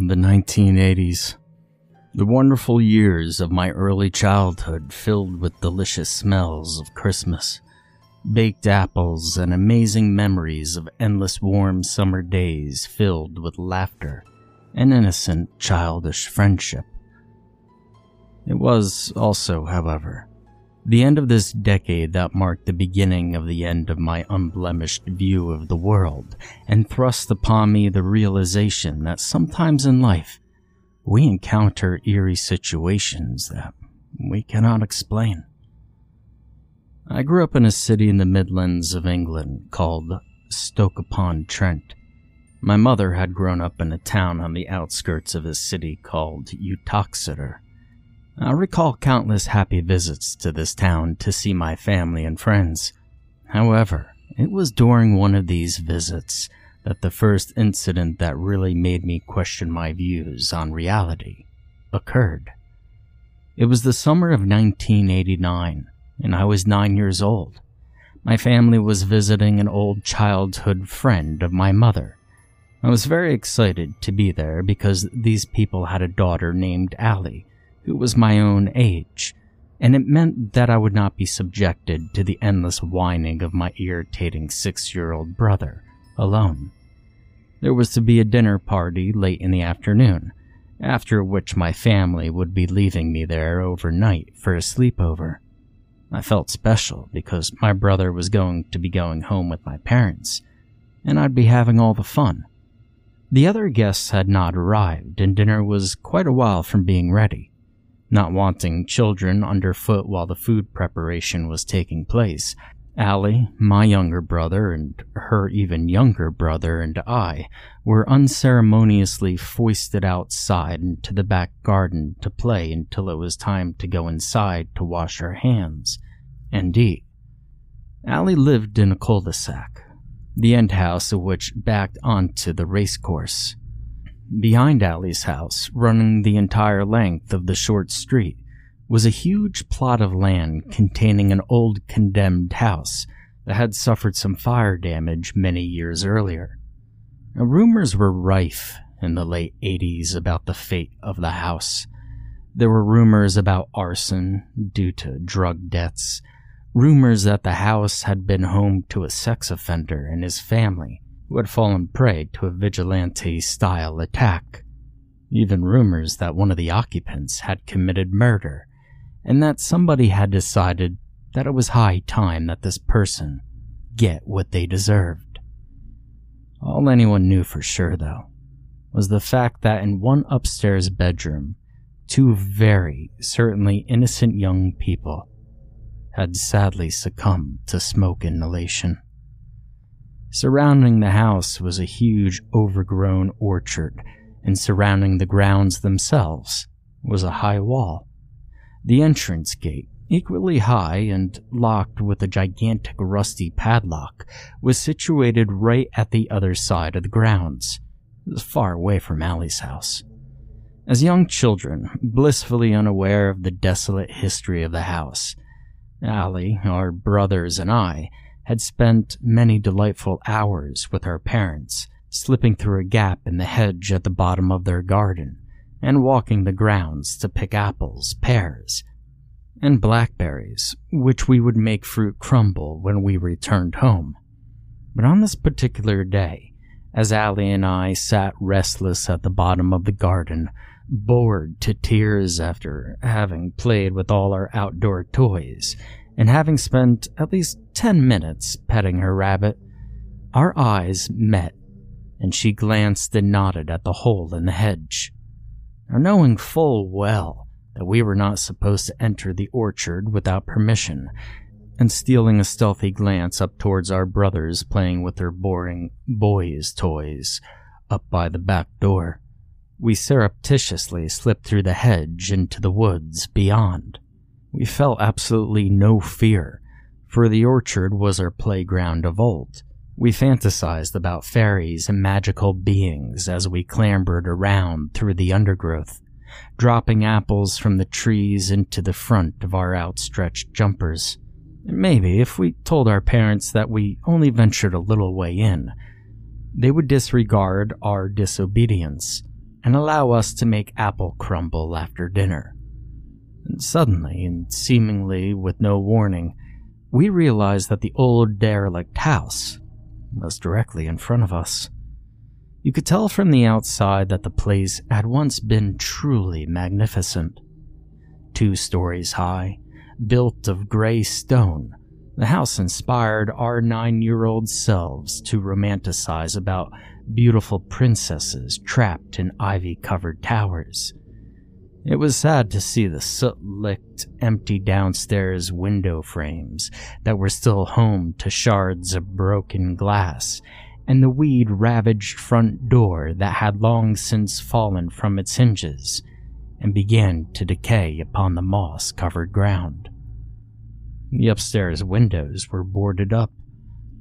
The 1980s. The wonderful years of my early childhood filled with delicious smells of Christmas, baked apples, and amazing memories of endless warm summer days filled with laughter and innocent childish friendship. It was also, however, the end of this decade that marked the beginning of the end of my unblemished view of the world and thrust upon me the realization that sometimes in life we encounter eerie situations that we cannot explain. I grew up in a city in the Midlands of England called Stoke-upon-Trent. My mother had grown up in a town on the outskirts of a city called Uttoxeter. I recall countless happy visits to this town to see my family and friends. However, it was during one of these visits that the first incident that really made me question my views on reality occurred. It was the summer of 1989, and I was 9 years old. My family was visiting an old childhood friend of my mother. I was very excited to be there because these people had a daughter named Allie, who was my own age, and it meant that I would not be subjected to the endless whining of my irritating 6-year-old brother alone. There was to be a dinner party late in the afternoon, after which my family would be leaving me there overnight for a sleepover. I felt special because my brother was going to be going home with my parents, and I'd be having all the fun. The other guests had not arrived, and dinner was quite a while from being ready. Not wanting children underfoot while the food preparation was taking place, Allie, my younger brother, and her even younger brother and I were unceremoniously foisted outside into the back garden to play until it was time to go inside to wash our hands and eat. Allie lived in a cul-de-sac, the end house of which backed onto the racecourse. Behind Allie's house, running the entire length of the short street, was a huge plot of land containing an old condemned house that had suffered some fire damage many years earlier. Now, rumors were rife in the late 80s about the fate of the house. There were rumors about arson due to drug deaths, rumors that the house had been home to a sex offender and his family, who had fallen prey to a vigilante-style attack. Even rumors that one of the occupants had committed murder, and that somebody had decided that it was high time that this person get what they deserved. All anyone knew for sure, though, was the fact that in one upstairs bedroom, two very certainly innocent young people had sadly succumbed to smoke inhalation. Surrounding the house was a huge overgrown orchard, and surrounding the grounds themselves was a high wall. The entrance gate, equally high and locked with a gigantic rusty padlock, was situated right at the other side of the grounds. It was far away from Allie's house. As young children, blissfully unaware of the desolate history of the house, Allie, our brothers, and I had spent many delightful hours with our parents, slipping through a gap in the hedge at the bottom of their garden, and walking the grounds to pick apples, pears, and blackberries, which we would make fruit crumble when we returned home. But on this particular day, as Allie and I sat restless at the bottom of the garden, bored to tears after having played with all our outdoor toys, and having spent at least 10 minutes petting her rabbit, our eyes met, and she glanced and nodded at the hole in the hedge. Now, knowing full well that we were not supposed to enter the orchard without permission, and stealing a stealthy glance up towards our brothers playing with their boring boys' toys up by the back door. We surreptitiously slipped through the hedge into the woods beyond. We felt absolutely no fear, for the orchard was our playground of old. We fantasized about fairies and magical beings as we clambered around through the undergrowth, dropping apples from the trees into the front of our outstretched jumpers. And maybe if we told our parents that we only ventured a little way in, they would disregard our disobedience and allow us to make apple crumble after dinner. And suddenly, and seemingly with no warning, we realized that the old derelict house was directly in front of us. You could tell from the outside that the place had once been truly magnificent. 2 stories high, built of gray stone, the house inspired our 9-year-old selves to romanticize about beautiful princesses trapped in ivy-covered towers. It was sad to see the soot-licked, empty downstairs window frames that were still home to shards of broken glass, and the weed-ravaged front door that had long since fallen from its hinges and began to decay upon the moss-covered ground. The upstairs windows were boarded up,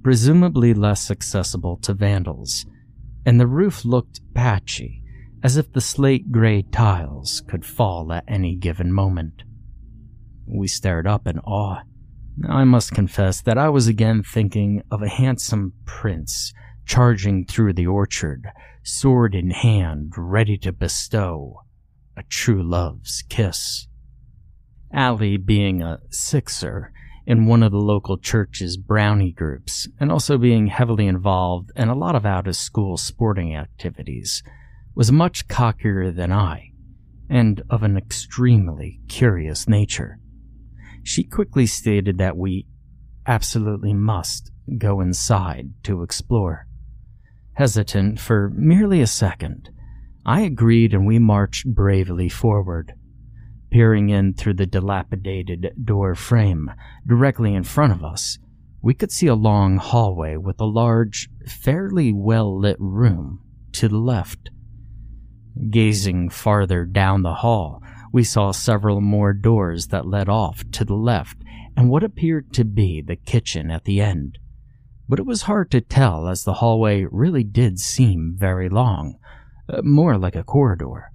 presumably less accessible to vandals, and the roof looked patchy, as if the slate gray tiles could fall at any given moment. We stared up in awe. I must confess that I was again thinking of a handsome prince charging through the orchard, sword in hand, ready to bestow a true love's kiss. Allie, being a sixer in one of the local church's brownie groups, and also being heavily involved in a lot of out-of-school sporting activities, was much cockier than I, and of an extremely curious nature. She quickly stated that we absolutely must go inside to explore. Hesitant for merely a second, I agreed, and we marched bravely forward, peering in through the dilapidated door frame. Directly in front of us, we could see a long hallway with a large, fairly well-lit room to the left. Gazing farther down the hall, we saw several more doors that led off to the left and what appeared to be the kitchen at the end. But it was hard to tell, as the hallway really did seem very long, more like a corridor.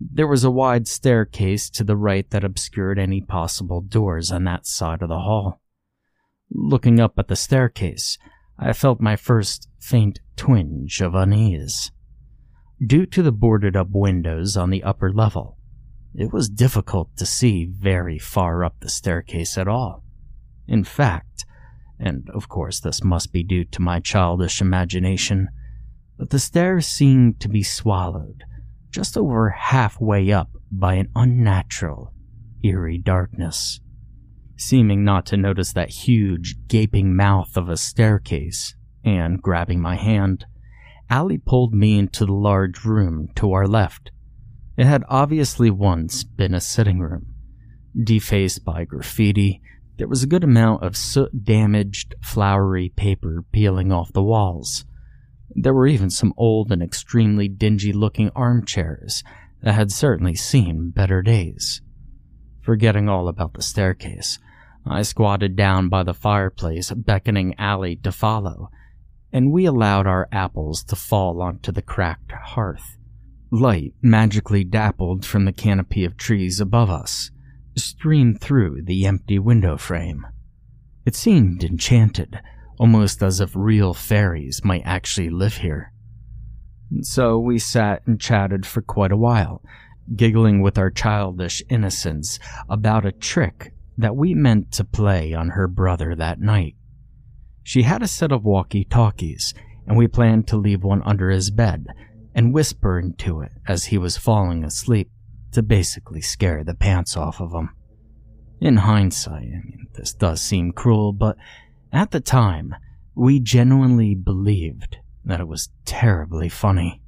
There was a wide staircase to the right that obscured any possible doors on that side of the hall. Looking up at the staircase, I felt my first faint twinge of unease. Due to the boarded-up windows on the upper level, it was difficult to see very far up the staircase at all. In fact, and of course this must be due to my childish imagination, but the stairs seemed to be swallowed just over halfway up by an unnatural, eerie darkness. Seeming not to notice that huge, gaping mouth of a staircase, and grabbing my hand, Allie pulled me into the large room to our left. It had obviously once been a sitting room. Defaced by graffiti, there was a good amount of soot-damaged, flowery paper peeling off the walls. There were even some old and extremely dingy-looking armchairs that had certainly seen better days. Forgetting all about the staircase, I squatted down by the fireplace, beckoning Allie to follow, and we allowed our apples to fall onto the cracked hearth. Light, magically dappled from the canopy of trees above us, streamed through the empty window frame. It seemed enchanted, almost as if real fairies might actually live here. So we sat and chatted for quite a while, giggling with our childish innocence about a trick that we meant to play on her brother that night. She had a set of walkie-talkies, and we planned to leave one under his bed and whisper into it as he was falling asleep to basically scare the pants off of him. In hindsight, this does seem cruel, but at the time, we genuinely believed that it was terribly funny.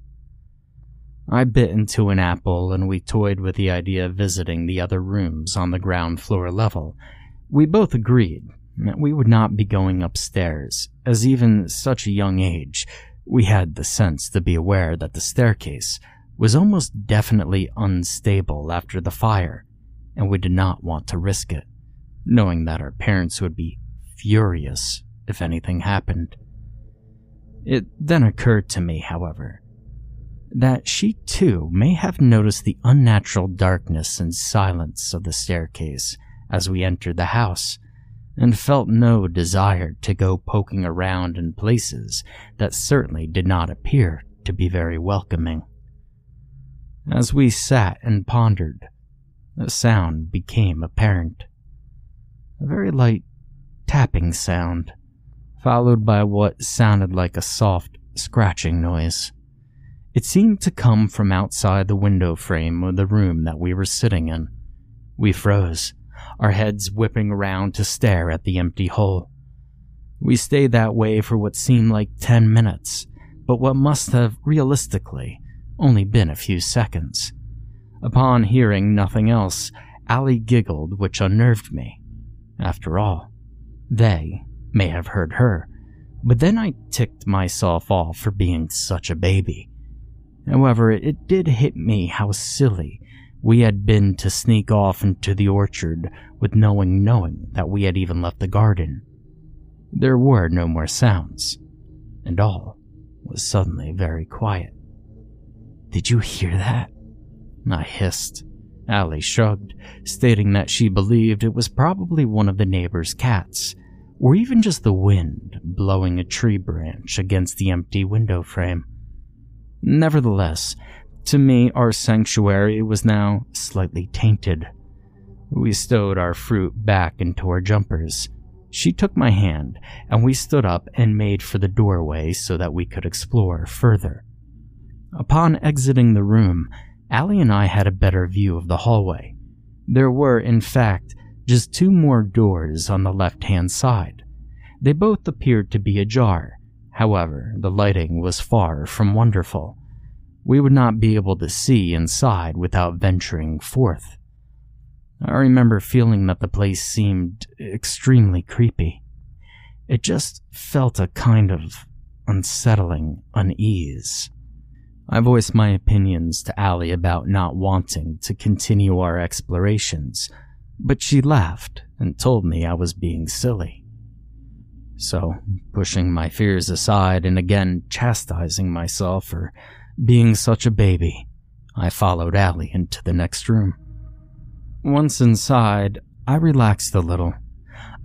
I bit into an apple, and we toyed with the idea of visiting the other rooms on the ground floor level. We both agreed we would not be going upstairs, as even such a young age, we had the sense to be aware that the staircase was almost definitely unstable after the fire, and we did not want to risk it, knowing that our parents would be furious if anything happened. It then occurred to me, however, that she too may have noticed the unnatural darkness and silence of the staircase as we entered the house, and felt no desire to go poking around in places that certainly did not appear to be very welcoming. As we sat and pondered, a sound became apparent. A very light tapping sound, followed by what sounded like a soft scratching noise. It seemed to come from outside the window frame of the room that we were sitting in. We froze, our heads whipping around to stare at the empty hole. We stayed that way for what seemed like 10 minutes, but what must have realistically only been a few seconds. Upon hearing nothing else, Allie giggled, which unnerved me. After all, they may have heard her, but then I ticked myself off for being such a baby. However, it did hit me how silly we had been to sneak off into the orchard with no one knowing that we had even left the garden. There were no more sounds, and all was suddenly very quiet. "Did you hear that?" I hissed. Allie shrugged, stating that she believed it was probably one of the neighbor's cats, or even just the wind blowing a tree branch against the empty window frame. Nevertheless, to me, our sanctuary was now slightly tainted. We stowed our fruit back into our jumpers. She took my hand, and we stood up and made for the doorway so that we could explore further. Upon exiting the room, Allie and I had a better view of the hallway. There were, in fact, just 2 more doors on the left-hand side. They both appeared to be ajar. However, the lighting was far from wonderful. We would not be able to see inside without venturing forth. I remember feeling that the place seemed extremely creepy. It just felt a kind of unsettling unease. I voiced my opinions to Allie about not wanting to continue our explorations, but she laughed and told me I was being silly. So, pushing my fears aside and again chastising myself for being such a baby, I followed Allie into the next room. Once inside, I relaxed a little.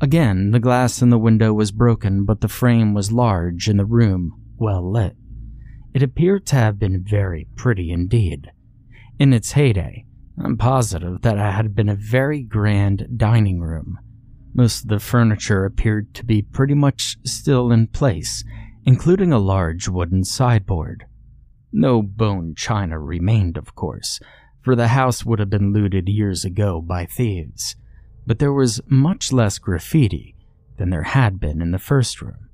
Again, the glass in the window was broken, but the frame was large and the room well lit. It appeared to have been very pretty indeed. In its heyday, I'm positive that it had been a very grand dining room. Most of the furniture appeared to be pretty much still in place, including a large wooden sideboard. No bone china remained, of course, for the house would have been looted years ago by thieves, but there was much less graffiti than there had been in the first room.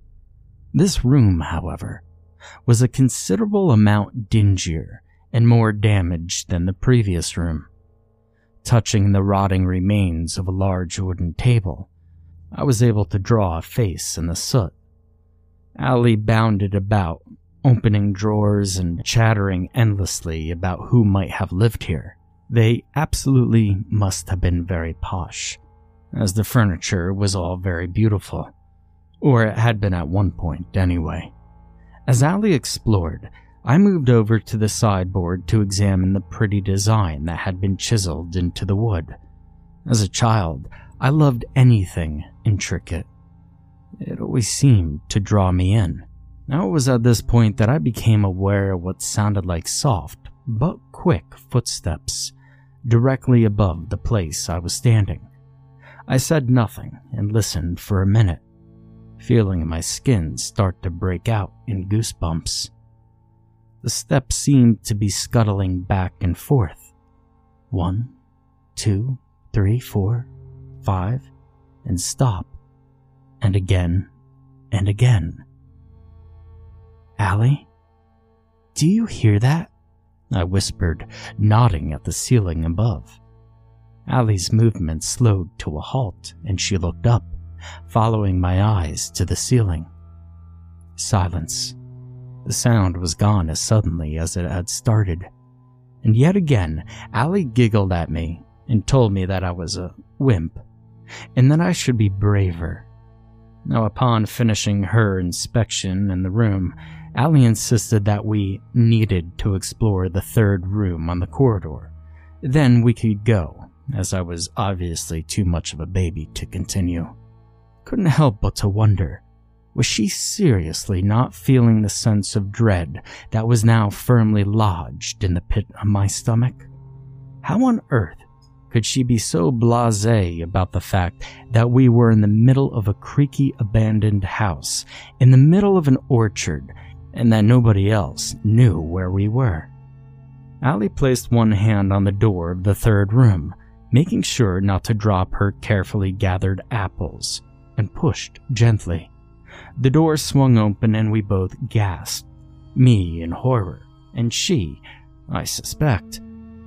This room, however, was a considerable amount dingier and more damaged than the previous room. Touching the rotting remains of a large wooden table, I was able to draw a face in the soot. Allie bounded about, opening drawers and chattering endlessly about who might have lived here. They absolutely must have been very posh, as the furniture was all very beautiful, or it had been at one point anyway. As Allie explored, I moved over to the sideboard to examine the pretty design that had been chiseled into the wood. As a child, I loved anything intricate. It always seemed to draw me in. Now it was at this point that I became aware of what sounded like soft, but quick footsteps directly above the place I was standing. I said nothing and listened for a minute, feeling my skin start to break out in goosebumps. The steps seemed to be scuttling back and forth. 1, 2, 3, 4, 5, and stop. And again, and again. "Allie, do you hear that?" I whispered, nodding at the ceiling above. Allie's movement slowed to a halt, and she looked up, following my eyes to the ceiling. Silence. The sound was gone as suddenly as it had started. And yet again, Allie giggled at me and told me that I was a wimp, and that I should be braver. Now, upon finishing her inspection in the room, Allie insisted that we needed to explore the third room on the corridor. Then we could go, as I was obviously too much of a baby to continue. Couldn't help but to wonder, was she seriously not feeling the sense of dread that was now firmly lodged in the pit of my stomach? How on earth could she be so blasé about the fact that we were in the middle of a creaky abandoned house, in the middle of an orchard, and that nobody else knew where we were? Allie placed one hand on the door of the third room, making sure not to drop her carefully gathered apples, and pushed gently. The door swung open and we both gasped, me in horror, and she, I suspect,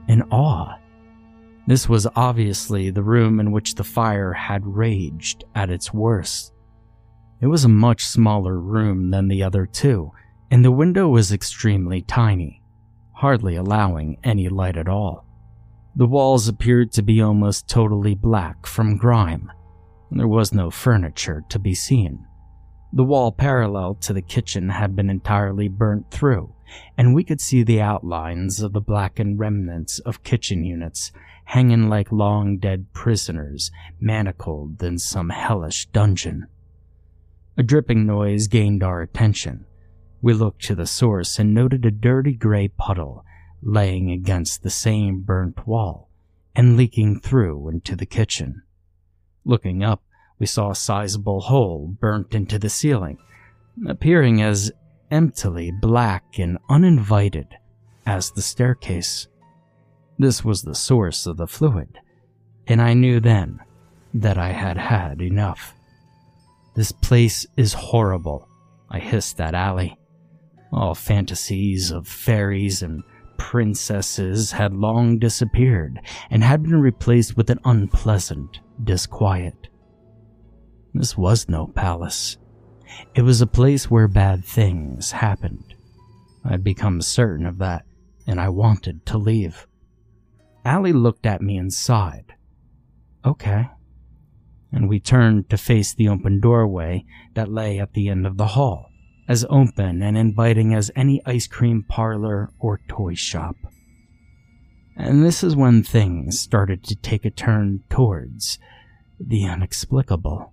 in awe. This was obviously the room in which the fire had raged at its worst. It was a much smaller room than the other two, and the window was extremely tiny, hardly allowing any light at all. The walls appeared to be almost totally black from grime, and there was no furniture to be seen. The wall parallel to the kitchen had been entirely burnt through, and we could see the outlines of the blackened remnants of kitchen units, hanging like long dead prisoners, manacled in some hellish dungeon. A dripping noise gained our attention. We looked to the source and noted a dirty gray puddle laying against the same burnt wall and leaking through into the kitchen. Looking up, we saw a sizable hole burnt into the ceiling, appearing as emptily black and uninvited as the staircase. This was the source of the fluid, and I knew then that I had had enough. "This place is horrible," I hissed at Allie. All fantasies of fairies and princesses had long disappeared and had been replaced with an unpleasant disquiet. This was no palace. It was a place where bad things happened. I'd become certain of that, and I wanted to leave. Allie looked at me and sighed. "Okay." And we turned to face the open doorway that lay at the end of the hall, as open and inviting as any ice cream parlor or toy shop. And this is when things started to take a turn towards the inexplicable.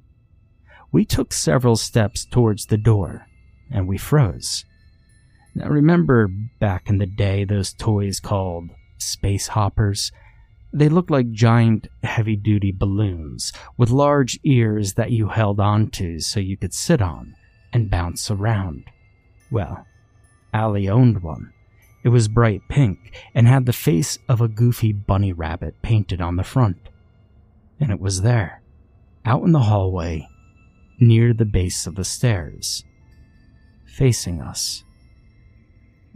We took several steps towards the door, and we froze. Now, remember back in the day those toys called space hoppers? They looked like giant heavy-duty balloons with large ears that you held onto so you could sit on and bounce around. Well, Allie owned one. It was bright pink and had the face of a goofy bunny rabbit painted on the front. And it was there, out in the hallway, near the base of the stairs, facing us.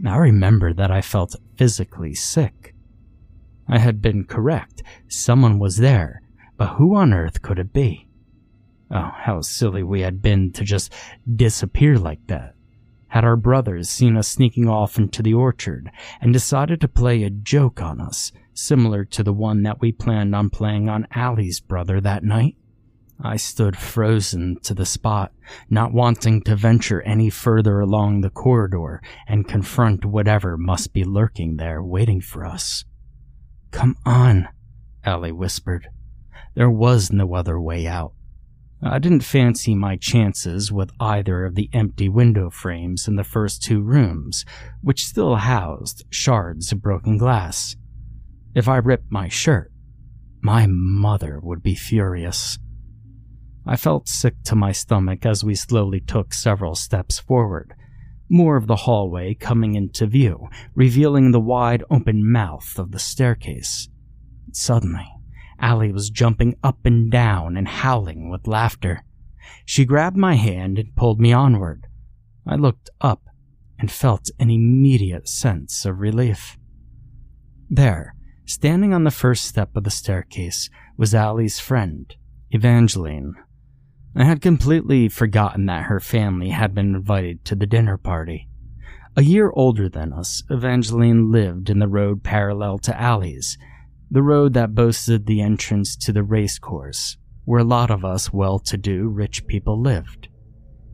Now, I remember that I felt physically sick. I had been correct. Someone was there, but who on earth could it be? Oh, how silly we had been to just disappear like that. Had our brothers seen us sneaking off into the orchard and decided to play a joke on us, similar to the one that we planned on playing on Allie's brother that night? I stood frozen to the spot, not wanting to venture any further along the corridor and confront whatever must be lurking there waiting for us. "Come on," Allie whispered. There was no other way out. I didn't fancy my chances with either of the empty window frames in the first two rooms, which still housed shards of broken glass. If I ripped my shirt, my mother would be furious. I felt sick to my stomach as we slowly took several steps forward, more of the hallway coming into view, revealing the wide open mouth of the staircase. Suddenly, Allie was jumping up and down and howling with laughter. She grabbed my hand and pulled me onward. I looked up and felt an immediate sense of relief. There, standing on the first step of the staircase, was Allie's friend, Evangeline. I had completely forgotten that her family had been invited to the dinner party. A year older than us, Evangeline lived in the road parallel to Allie's, the road that boasted the entrance to the racecourse, where a lot of us well-to-do rich people lived.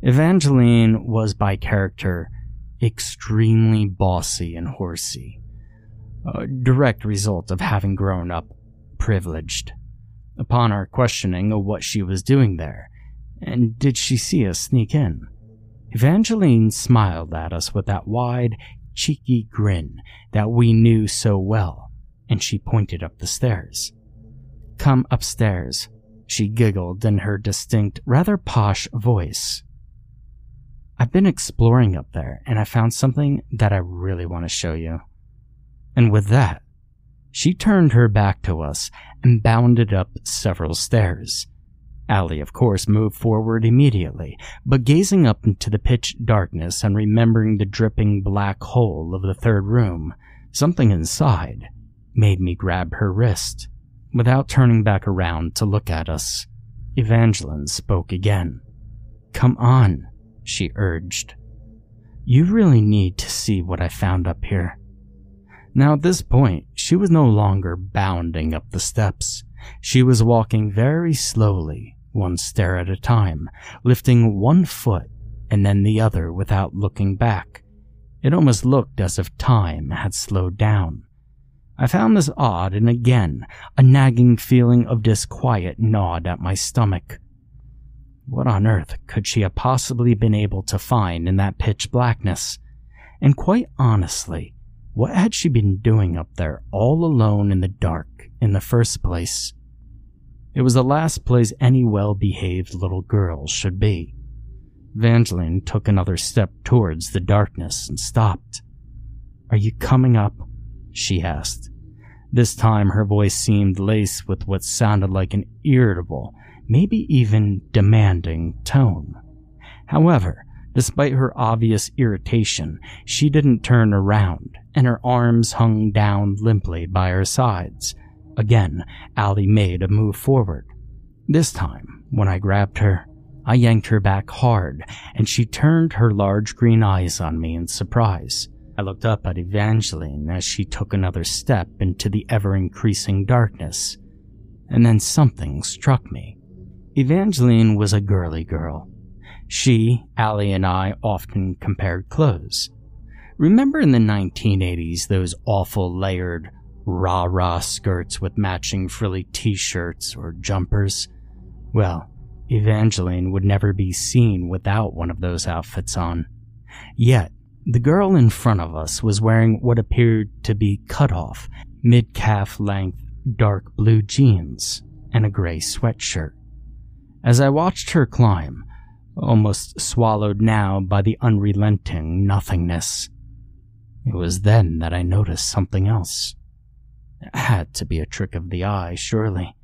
Evangeline was by character extremely bossy and horsey, a direct result of having grown up privileged. Upon our questioning of what she was doing there, and did she see us sneak in, Evangeline smiled at us with that wide, cheeky grin that we knew so well, and she pointed up the stairs. "Come upstairs," she giggled in her distinct, rather posh voice. "I've been exploring up there, and I found something that I really want to show you." And with that, she turned her back to us and bounded up several stairs. Allie, of course, moved forward immediately, but gazing up into the pitch darkness and remembering the dripping black hole of the third room, something inside made me grab her wrist. Without turning back around to look at us, Evangeline spoke again. "Come on," she urged. "You really need to see what I found up here." Now at this point, she was no longer bounding up the steps. She was walking very slowly, one stair at a time, lifting one foot and then the other without looking back. It almost looked as if time had slowed down. I found this odd, and again, a nagging feeling of disquiet gnawed at my stomach. What on earth could she have possibly been able to find in that pitch blackness? And quite honestly, what had she been doing up there all alone in the dark in the first place? It was the last place any well-behaved little girl should be. Evangeline took another step towards the darkness and stopped. "Are you coming up?" she asked. This time her voice seemed laced with what sounded like an irritable, maybe even demanding tone. However, despite her obvious irritation, she didn't turn around, and her arms hung down limply by her sides. Again, Allie made a move forward. This time, when I grabbed her, I yanked her back hard, and she turned her large green eyes on me in surprise. I looked up at Evangeline as she took another step into the ever-increasing darkness, and then something struck me. Evangeline was a girly girl. She, Allie, and I often compared clothes. Remember in the 1980s those awful layered rah-rah skirts with matching frilly t-shirts or jumpers? Well, Evangeline would never be seen without one of those outfits on. Yet, the girl in front of us was wearing what appeared to be cut-off, mid-calf length dark blue jeans and a gray sweatshirt. As I watched her climb, almost swallowed now by the unrelenting nothingness, it was then that I noticed something else. It had to be a trick of the eye, surely.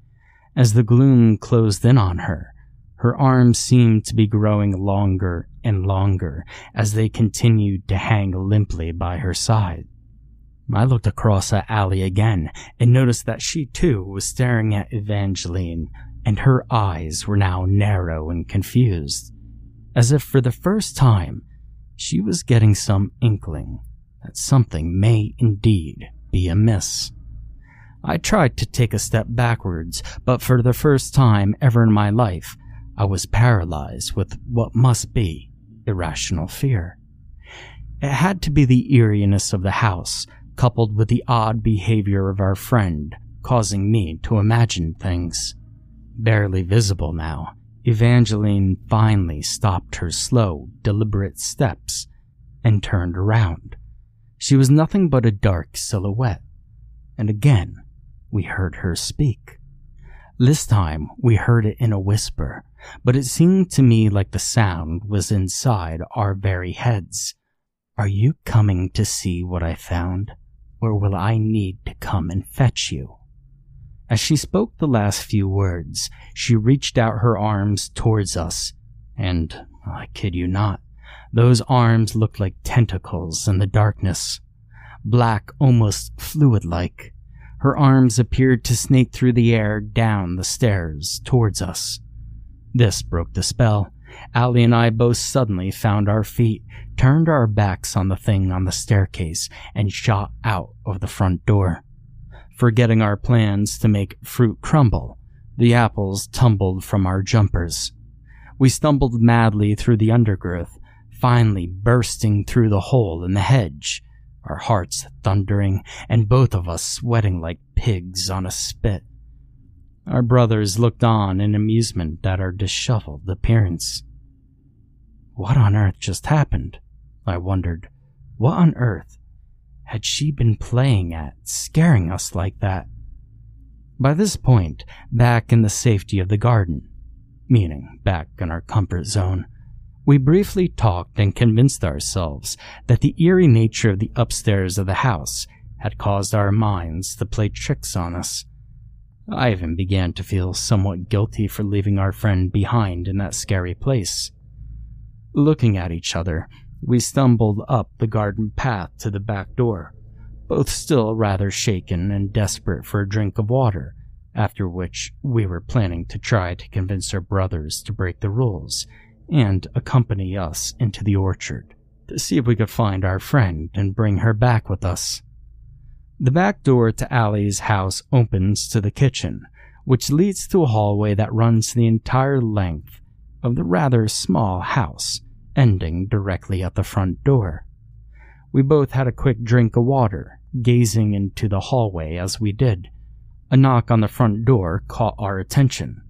As the gloom closed in on her, her arms seemed to be growing longer and longer as they continued to hang limply by her side. I looked across at Allie again and noticed that she too was staring at Evangeline, and her eyes were now narrow and confused, as if for the first time she was getting some inkling that something may indeed be amiss. I tried to take a step backwards, but for the first time ever in my life, I was paralyzed with what must be irrational fear. It had to be the eeriness of the house, coupled with the odd behavior of our friend, causing me to imagine things. Barely visible now, Evangeline finally stopped her slow, deliberate steps and turned around. She was nothing but a dark silhouette, and again we heard her speak. This time we heard it in a whisper, but it seemed to me like the sound was inside our very heads. "Are you coming to see what I found, or will I need to come and fetch you?" As she spoke the last few words, she reached out her arms towards us, and, I kid you not, those arms looked like tentacles in the darkness. Black, almost fluid-like, her arms appeared to snake through the air down the stairs towards us. This broke the spell. Allie and I both suddenly found our feet, turned our backs on the thing on the staircase, and shot out of the front door. Forgetting our plans to make fruit crumble, the apples tumbled from our jumpers. We stumbled madly through the undergrowth, finally bursting through the hole in the hedge, our hearts thundering and both of us sweating like pigs on a spit. Our brothers looked on in amusement at our disheveled appearance. What on earth just happened? I wondered. What on earth had she been playing at, scaring us like that? By this point, back in the safety of the garden, meaning back in our comfort zone, we briefly talked and convinced ourselves that the eerie nature of the upstairs of the house had caused our minds to play tricks on us. I even began to feel somewhat guilty for leaving our friend behind in that scary place. Looking at each other, we stumbled up the garden path to the back door, both still rather shaken and desperate for a drink of water, after which we were planning to try to convince our brothers to break the rules and accompany us into the orchard to see if we could find our friend and bring her back with us. The back door to Allie's house opens to the kitchen, which leads to a hallway that runs the entire length of the rather small house, ending directly at the front door. We both had a quick drink of water, gazing into the hallway as we did. A knock on the front door caught our attention.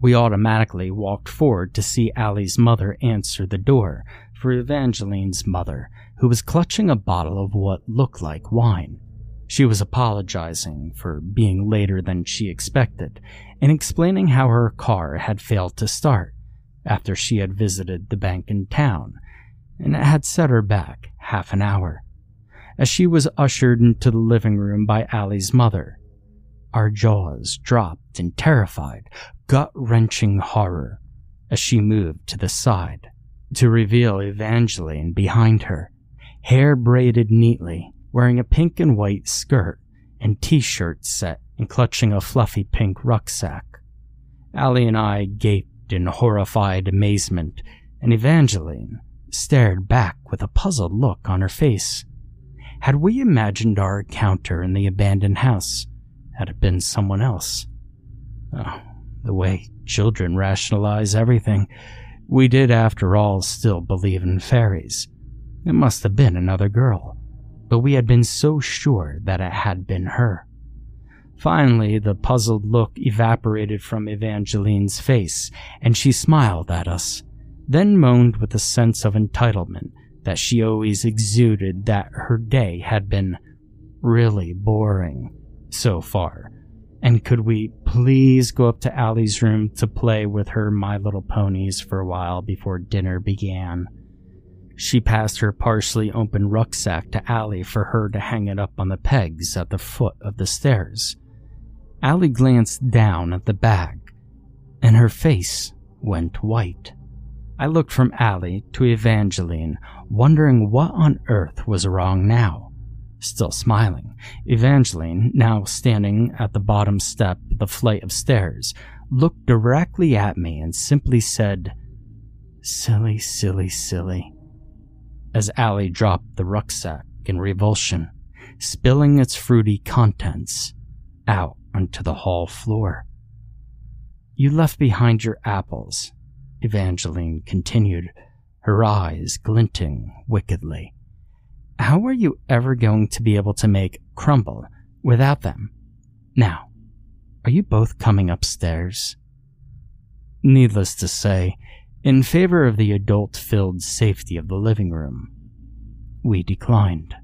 We automatically walked forward to see Allie's mother answer the door for Evangeline's mother, who was clutching a bottle of what looked like wine. She was apologizing for being later than she expected and explaining how her car had failed to start after she had visited the bank in town, and it had set her back half an hour. As she was ushered into the living room by Allie's mother, our jaws dropped in terrified, gut-wrenching horror as she moved to the side to reveal Evangeline behind her, hair braided neatly, wearing a pink and white skirt and t-shirt set and clutching a fluffy pink rucksack. Allie and I gaped in horrified amazement, and Evangeline stared back with a puzzled look on her face. Had we imagined our encounter in the abandoned house? Had it been someone else? Oh, the way children rationalize everything. We did, after all, still believe in fairies. It must have been another girl, but we had been so sure that it had been her. Finally, the puzzled look evaporated from Evangeline's face, and she smiled at us, then moaned with a sense of entitlement that she always exuded that her day had been really boring so far, and could we please go up to Allie's room to play with her My Little Ponies for a while before dinner began. She passed her partially open rucksack to Allie for her to hang it up on the pegs at the foot of the stairs. Allie glanced down at the bag, and her face went white. I looked from Allie to Evangeline, wondering what on earth was wrong now. Still smiling, Evangeline, now standing at the bottom step of the flight of stairs, looked directly at me and simply said, "Silly, silly, silly," as Allie dropped the rucksack in revulsion, spilling its fruity contents out onto the hall floor. "You left behind your apples," Evangeline continued, her eyes glinting wickedly. "How are you ever going to be able to make crumble without them? Now, are you both coming upstairs?" Needless to say, in favor of the adult-filled safety of the living room, we declined.